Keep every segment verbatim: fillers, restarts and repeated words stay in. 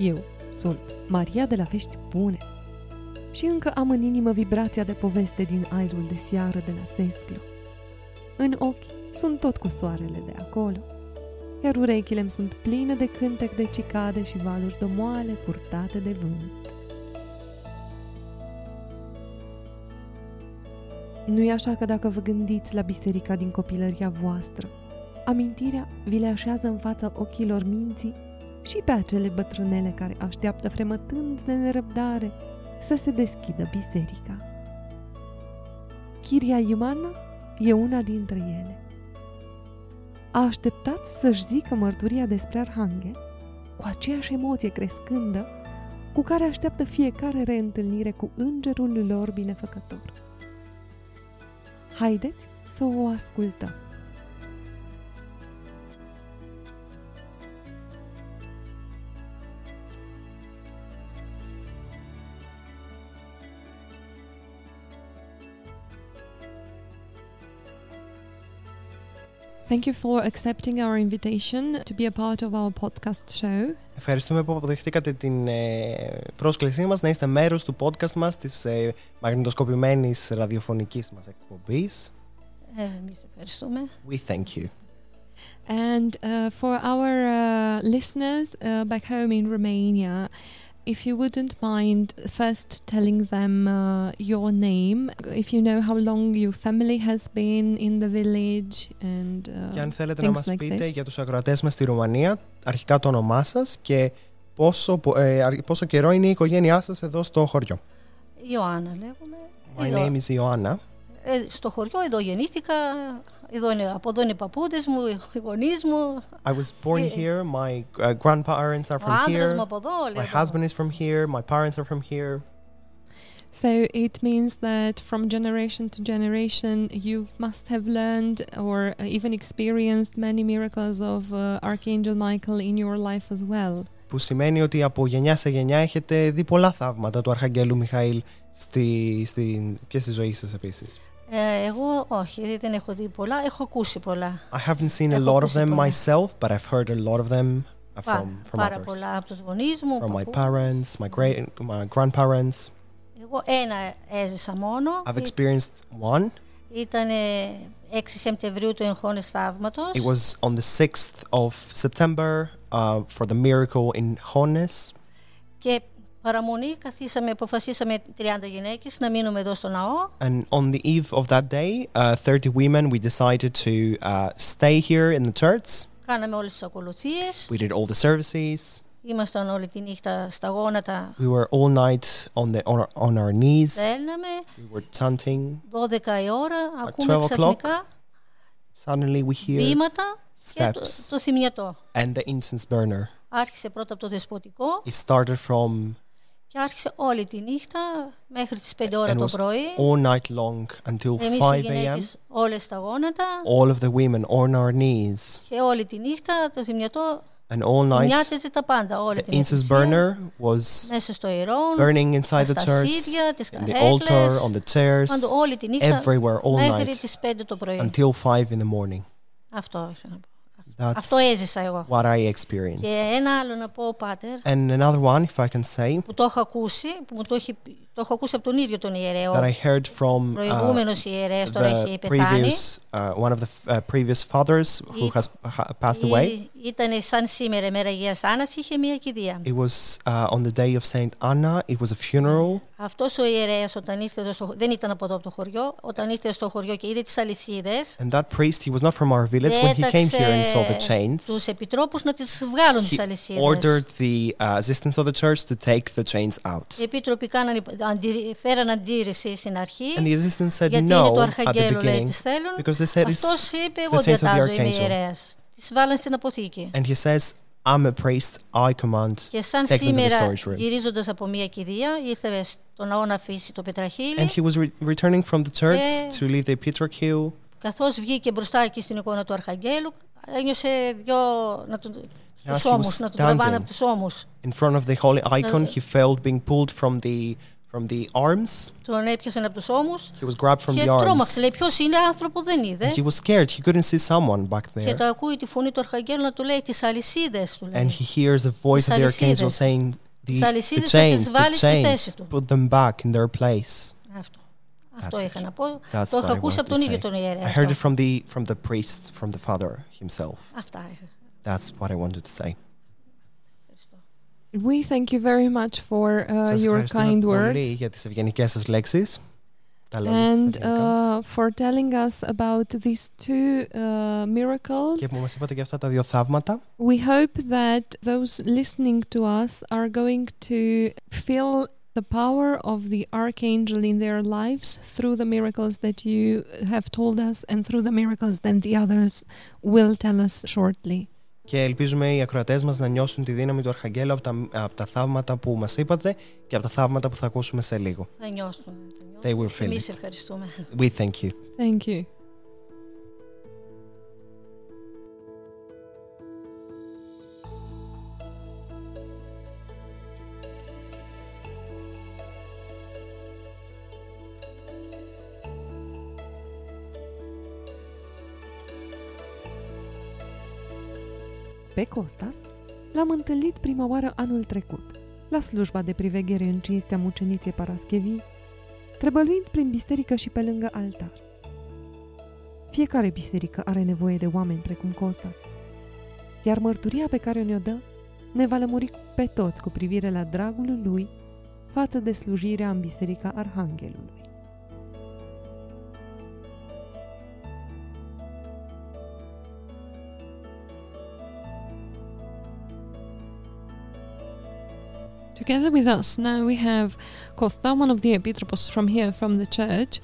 Eu sunt Maria de la Fești Bune și încă am în inimă vibrația de poveste din aerul de seară de la Sesclu. În ochi sunt tot cu soarele de acolo, iar urechile îmi sunt pline de cântec de cicade și valuri domoale purtate de vânt. Nu-i așa că dacă vă gândiți la biserica din copilăria voastră, amintirea vi le așează în fața ochilor minții și pe acele bătrânele care așteaptă fremătând de nerăbdare să se deschidă biserica. Kyria Ioanna e una dintre ele. A așteptat să-și zică mărturia despre Arhanghel cu aceeași emoție crescândă cu care așteaptă fiecare reîntâlnire cu îngerul lor binefăcător. Haideți să o ascultăm! Thank you for accepting our invitation to be a part of our podcast show. Ευχαριστούμε που αποδεχτήκατε την ε, πρόσκλησή μας να είστε μέρος του podcast μας, της ε, μαγνητοσκοπημένης ραδιοφωνικής μας εκπομπής. Εμείς ευχαριστούμε. We thank you. And uh, for our uh, listeners uh, back home in Romania, if you wouldn't mind first telling them uh, your name, if you know how long your family has been in the village and uh, και αν θέλετε να μας like πείτε this. Για τους ακροατές μας στη Ρουμανία, αρχικά το όνομά σας και πόσο, ε, πόσο καιρό είναι η οικογένειά σας εδώ στο χωριό. Ιωάννα λέγομαι. My εδώ. Name is Ioana. Ε, στο χωριό εδώ γεννήθηκα, εδώ είναι, από εδώ είναι οι παππούδες μου, οι γονείς μου. I was born ε, here, my uh, grandparents are from here, my husband is from here, my parents are from here. So it means that from generation to generation you must have learned or even experienced many miracles of uh, Archangel Michael in your life as well. Που σημαίνει ότι από γενιά σε γενιά έχετε δει πολλά θαύματα του Αρχαγγέλου Μιχαήλ στη, στη, και στη ζωή σας επίσης. Ε, εγώ όχι, δεν έχω δει πολλά, έχω ακούσει πολλά. I haven't seen a lot of them πολλά. myself, but I've heard a lot of them from, Πα, from πάρα others. Πάρα πολλά από τους γονείς μου. From my parents, my, great, my grandparents. Εγώ ένα έζησα μόνο. I've experienced one. Ήταν έξι Σεπτεμβρίου του Εγχώνες Θαύματος. It was on the sixth of September uh, for the miracle in Hones. Και παραμονή καθίσαμε, αποφασίσαμε τριάντα γυναίκες να μείνουμε εδώ στο ναό. And on the eve of that day, uh, thirty women, we decided to uh, stay here in the church. Κάναμε όλες τις ακολουθίες. We did all the services. Ήμασταν όλη τη νύχτα στα γόνατα. We were all night on, the, on, our, on our knees. Θέλαμε. We were chanting. δώδεκα η ώρα, ακούμε ξαφνικά. Suddenly we hear βήματα steps. Και το, το θυμιατό. And the incense burner. Άρχισε πρώτα από το δεσποτικό. It started from... Και άρχισε όλη τη νύχτα μέχρι τις πέντε ώρα το πρωί. All night long until five a.m. Γυναίκες, όλες στα γόνατα. All of the women on our knees. Και όλη τη νύχτα το θυμιατό. And all night, the incense burner was burning inside the church, in the altar, on the chairs, everywhere, all night, until five in the morning. That's what I experienced. And another one, if I can say, that I heard from uh, the previous, uh, one of the f- uh, previous fathers who has ha- passed away. It was uh, on the day of Saint Anna, it was a funeral. Αυτός ο ιερέας όταν ήρθε στο δεν ήταν από εδώ από το χωριό, όταν ήρθε στο χωριό και είδε τις αλυσίδες. And that priest, he was not from our village when he came here and saw the chains. Τους επιτρόπους να τις βγάλουν τις αλυσίδες. He ordered the uh, assistants of the church to take the chains out. Οι επιτρόποι κάναν φέραν αντίρρηση στην αρχή. And the assistants said no at the beginning because they said it's the chains of the archangel. Τις βάλαν στην αποθήκη. And he says, I'm a priest, I command. Και σαν σήμερα, γυρίζοντας από μια κηδεία, ήρθε στο ναό να αφήσει το Πετραχύλι. And he was re- returning from the church to leave the Petrachili. Καθώς βγήκε μπροστά εκεί στην εικόνα του Αρχαγγέλου, ένιωσε δυο να τον στους ώμους, να τον τραβάνε από τους ώμους. In front of the holy icon, he felt being pulled from the from the arms. Τον έπιασαν από τους ώμους. He was grabbed from the arms. Και τρόμαξε, λέει, ποιος είναι, άνθρωπο δεν είδε. He was scared. He couldn't see someone back there. Και το ακούει τη φωνή του αρχαγγέλου να του λέει τις αλυσίδες, του λέει. And he hears the voice of the archangel saying, the, the chains, the chains, put them back in their place. Αυτό. Αυτό είχα να πω. Το είχα ακούσει από τον ίδιο τον ιερέα. I heard it from the from the priest, from the father himself. Αυτά είχα. That's what I wanted to say. We thank you very much for uh, your kind words για τις ευγενικές σας λέξεις. And uh, for telling us about these two uh, miracles. Και που μας είπατε για αυτά τα δύο θαύματα. We hope that those listening to us are going to feel the power of the archangel in their lives through the miracles that you have told us and through the miracles that the others will tell us shortly. Και ελπίζουμε οι ακροατές μας να νιώσουν τη δύναμη του Αρχαγγέλου από τα, από τα θαύματα που μας είπατε και από τα θαύματα που θα ακούσουμε σε λίγο. Θα νιώσουν. They will feel. Εμείς ευχαριστούμε. We thank you. Thank you. Pe Costas l-am întâlnit prima oară anul trecut, la slujba de priveghere în cinstea muceniței Paraschevi, trebăluind prin biserică și pe lângă altar. Fiecare biserică are nevoie de oameni precum Costas, iar mărturia pe care ne-o dă ne va lămuri pe toți cu privire la dragul lui față de slujirea în biserica Arhanghelului. Together with us now we have Costa, one of the epitrapos from here, from the church,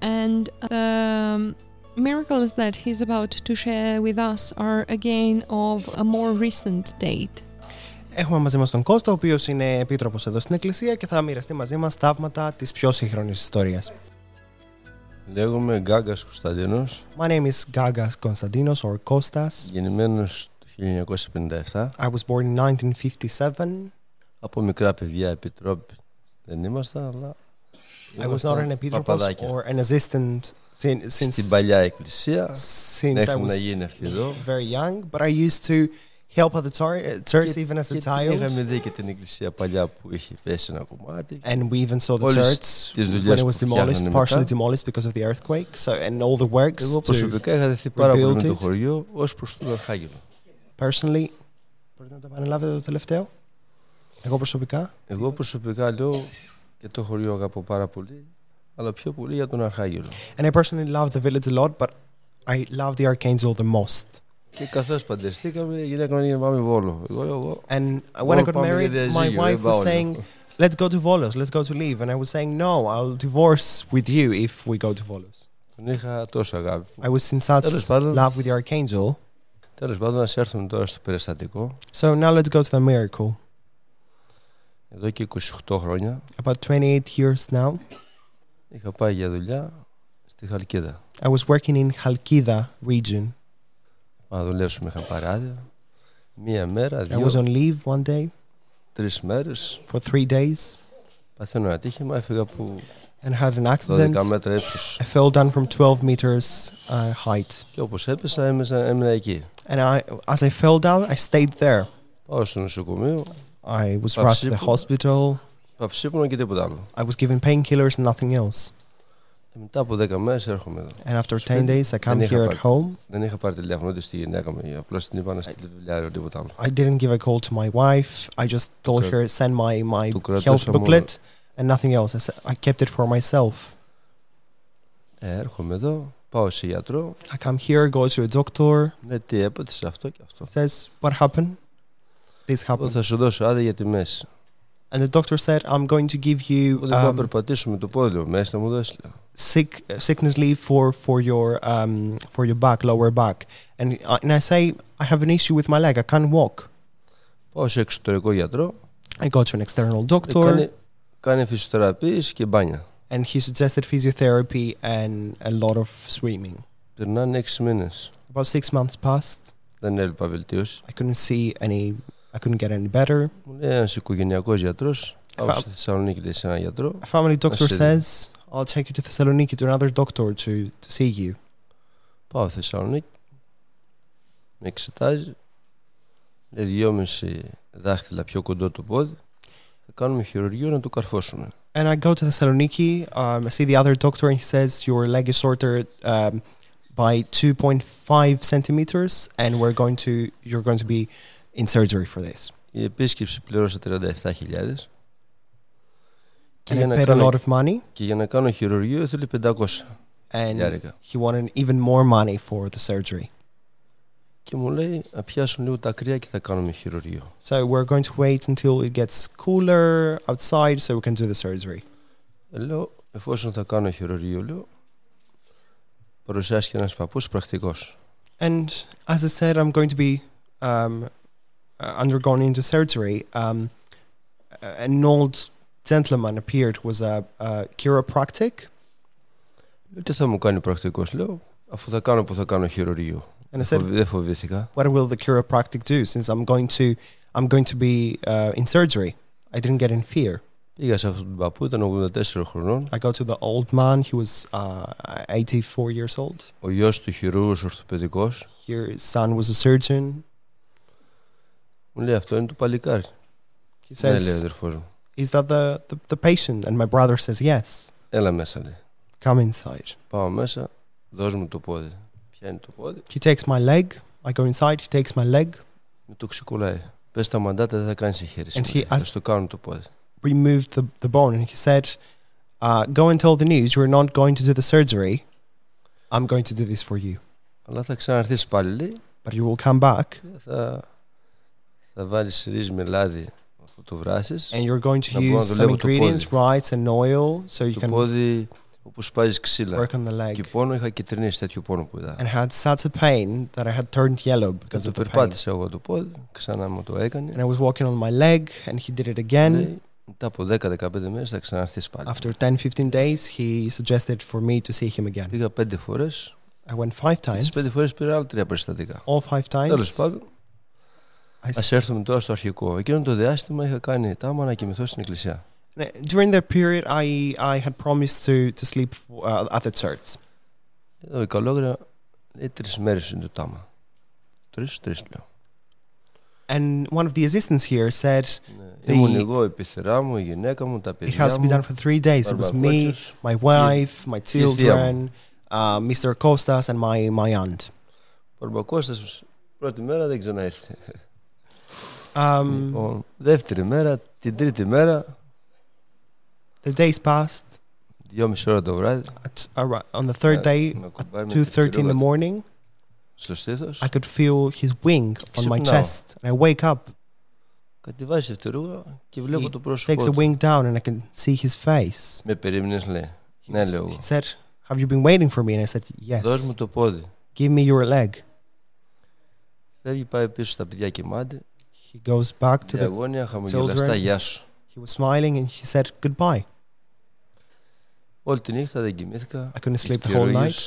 and the miracles that he's about to share with us are again of a more recent date. Έχουμε μαζί μας τον Κώστα, ο οποίος είναι επίτροπος εδώ στην εκκλησία και θα μοιραστεί μαζί μας θαύματα της πιο σύγχρονης ιστορίας. Λέγομαι Gagas Konstantinos. My name is Gagas Konstantinos or Costas. Γεννημένος το χίλια εννιακόσια πενήντα επτά. I was born in nineteen fifty-seven. Από μικρά παιδιά επιτρόπη δεν ήμασταν, αλλά ήμασταν παπαδάκια. Στην παλιά εκκλησία, έχουμε να γίνει αυτή εδώ. Και είχαμε δει και την εκκλησία παλιά που είχε πέσει ένα κομμάτι. Όλες τις δουλειές που φτιάχνανε μετά. Εγώ προσωπικά είχα δεθεί πάρα πολύ με το χωριό ως προς τον Αρχάγγελο. Personally, μπορείτε να το επαναλάβετε το τελευταίο? Εγώ προσωπικά. Εγώ προσωπικά λέω και το χωριό αγαπώ πάρα πολύ, αλλά πιο πολύ για τον Αρχάγγελο. And I personally love the village a lot, but I love the Archangel the most. Και καθώς παντρευτήκαμε, η γυναίκα μου έλεγε πάμε Βόλο. Εγώ λέω. And when I got married, my wife was saying, "Let's go to Volos, let's go to Liv." And I was saying, "No, I'll divorce with you if we go to Volos." Τον είχα τόσο αγάπη. I was in such love with the Archangel. Τέλος πάντων, ας έρθουμε τώρα στο περιστατικό. So now let's go to the miracle. Εδώ και είκοσι οκτώ χρόνια. About twenty-eight years now. Είχα πάει για δουλειά στη Χαλκίδα. I was working in Halkida region. Μα δουλεύσουμε, είχα πάρει άδεια. Μία μέρα, δύο. I was on leave one day. Τρεις μέρες. For three days. Παθαίνω ένα ατύχημα, έφυγα από and had an accident. δώδεκα μέτρα ύψους. I fell down from twelve meters uh, height. Και όπως έπεσα, έμεινα εκεί. And I, as I fell down, I stayed there. Πάω στο νοσοκομείο. I was rushed to the hospital. I was given painkillers and nothing else. And after ten days I come here at home. I didn't give a call to my wife. I just told her send my my health booklet and nothing else. I, I kept it for myself. I come here, go to a doctor. Says what happened? This happened. Θα σου δώσω άδεια για τη μέση. And the doctor said, I'm going to give you um, sick, sickness leave for for your um, for your back, lower back. And, uh, and I say, I have an issue with my leg. I can't walk. Πάω σε εξωτερικό γιατρό. I go to an external doctor. Κάνει φυσιοθεραπείες και μπάνια. And he suggested physiotherapy and a lot of swimming. Περνάνε έξι μήνες. About six months passed. Δεν έλειπα βελτίωση. I couldn't see any. I couldn't get any better. Μου λέει ένας οικογενειακός γιατρός. to Thessaloniki, there's a γιατρό. A family doctor says, I'll take you to Thessaloniki to another doctor to, to see you. Πάω Θεσσαλονίκη, με εξετάζει, λέει δυόμιση δάχτυλα πιο κοντό το πόδι, θα κάνουμε χειρουργείο να το καρφώσουμε. And I go to Thessaloniki, um, I see the other doctor and he says your leg is shorter um, by two point five centimeters and we're going to, you're going to be in surgery for this. Η επίσκεψη πληρώσα τριάντα επτά χιλιάδες. And I paid a lot of money. Και για να κάνω χειρουργείο θέλει πεντακόσια. And Λιάρικα. He wanted even more money for the surgery. Και μου λέει, να πιάσουν λίγο τα κρύα και θα κάνουμε χειρουργείο. So we're going to wait until it gets cooler outside so we can do the surgery. Λέω, εφόσον θα κάνω χειρουργείο, λέω, παρουσιάστηκε ένας παππούς πρακτικός. And as I said, I'm going to be um, undergoing into surgery. Um, an old gentleman appeared was a, a chiropractic. Τι θα μου κάνει πρακτικός, λέω, αφού θα κάνω που θα κάνω χειρουργείο. And I said, what will the chiropractic do since I'm going to I'm going to be uh, in surgery? I didn't get in fear. I go to the old man, he was uh, eighty-four years old. Here his son was a surgeon. He says, is that the, the, the patient? And my brother says, yes. Come inside. He takes my leg. I go inside. He takes my leg. And he asked, removed the, the bone, and he said, uh, "Go and tell the news. You're not going to do the surgery. I'm going to do this for you. But you will come back. And you're going to use some ingredients, rice, and oil, so you can." Όπως πάζεις ξύλα και πόνο, είχα κυτρινήσει τέτοιο πόνο που είδα. And had such a pain that I had turned yellow because of the pain. Περπάτησα εγώ το πόδι, ξανά μου το έκανε. And I was walking on my leg and he did it again. Μετά από ten to fifteen μέρες θα ξαναρθείς πάλι. After ten to fifteen days he suggested for me to see him again. Πήγα πέντε φορές. I went five times. Τις πέντε φορές πήρα άλλα τρία περιστατικά. All five times. Τέλος πάντων. Ας έρθουμε τώρα στο αρχικό. Εκείνο το διάστημα είχα κάνει τάμα να κοιμηθώ στην εκκλησία. During that period, I, I had promised to, to sleep for, uh, at the church. Εδώ η καλόγρια λέει τρεις μέρες είναι το τάμα. Τρεις, τρεις λέω. And one of the assistants here said... Ήμουν εγώ, η πεθερά μου, η γυναίκα μου, τα παιδιά μου. It has been done for three days. It was me, my wife, my children, uh, Mister Costas and my, my aunt. Barba Κώστας, πρώτη μέρα δεν ξαναήρθε. Um, δεύτερη μέρα, την τρίτη μέρα... The days passed. At, uh, on the third day, at two thirty in the morning, I could feel his wing on my chest. And I wake up. He takes the wing down and I can see his face. He, was, he said, have you been waiting for me? And I said, yes. Give me your leg. He goes back to the children. He was smiling and he said goodbye. I couldn't sleep the whole night.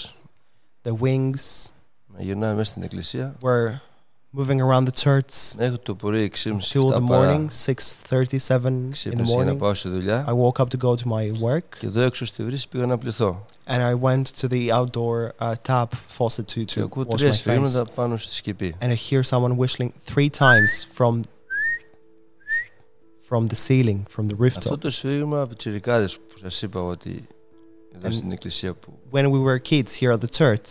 The wings were moving around the church till the morning, six thirty, seven in the morning. I woke up to go to my work. And I went to the outdoor uh, tap faucet to, to wash my face. And I hear someone whistling three times from From the ceiling, from the rooftop. And when we were kids here at the church,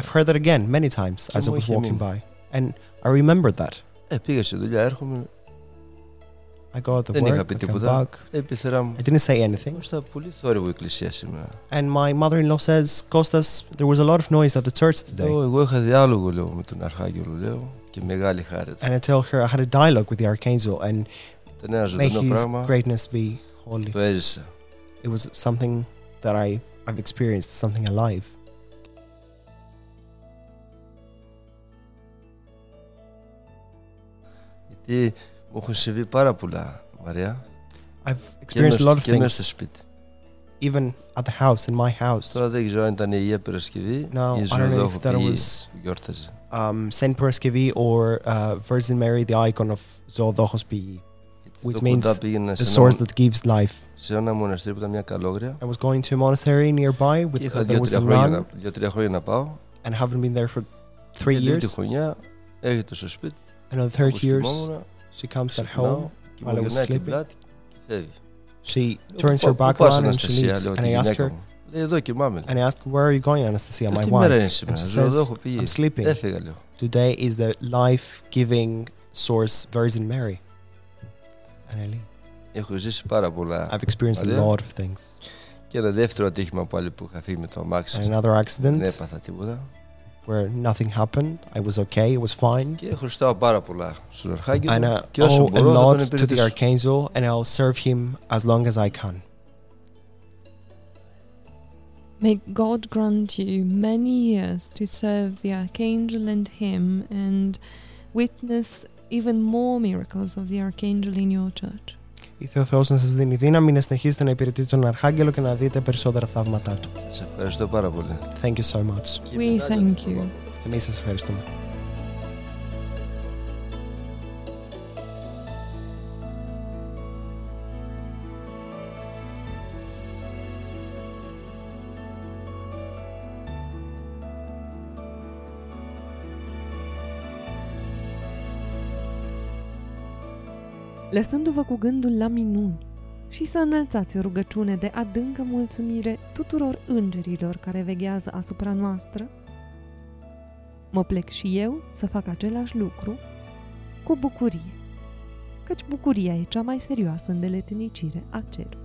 I've heard that again many times as I was walking by. And I remembered that. I got the work, I come back. I didn't say anything. And my mother-in-law says, Costas, there was a lot of noise at the church today. And I tell her I had a dialogue with the Archangel and may his greatness be holy. It was something that I, I've experienced, something alive. Μου έχουν συμβεί πάρα πολλά, Μαρία. I've experienced a lot of things. Even at the house, in my house. Τώρα δεν ξέρω αν ήταν η Αγία Παρασκευή ή η Ζωοδόκο Πηγή που γιόρταζε. um, Saint Pereskevi or uh, Virgin Mary, the icon of Zoodokos Pigi, which so means the source that gives life. Σε ένα μοναστήρι που ήταν μια καλόγρια. I was going to a monastery nearby with uh, there was a run. Δύο-τρία χρόνια να πάω. And haven't been there for three years. Την χρονιά έρχεται στο σπίτι. And on the third year, she comes at home while I was sleeping. She turns her back around and she leaves. And I ask her, and I ask, where are you going, Anastasia, my wife? And she says, I'm sleeping. Today is the life-giving source, Virgin Mary. And I leave. I've experienced a lot of things. And another accident where nothing happened. I was okay, it was fine. And I owe a lot to the Archangel, and I'll serve him as long as I can. May God grant you many years to serve the Archangel and him, and witness even more miracles of the Archangel in your church. Ο Θεός να σας δίνει δύναμη να συνεχίσετε να υπηρετείτε τον Αρχάγγελο και να δείτε περισσότερα θαύματά του. Σας ευχαριστώ πάρα πολύ. Thank you so much. We thank you. Εμείς σας ευχαριστούμε. Lăsându-vă cu gândul la minuni și să înălțați o rugăciune de adâncă mulțumire tuturor îngerilor care veghează asupra noastră, mă plec și eu să fac același lucru cu bucurie, căci bucuria e cea mai serioasă îndeletnicire a cerului.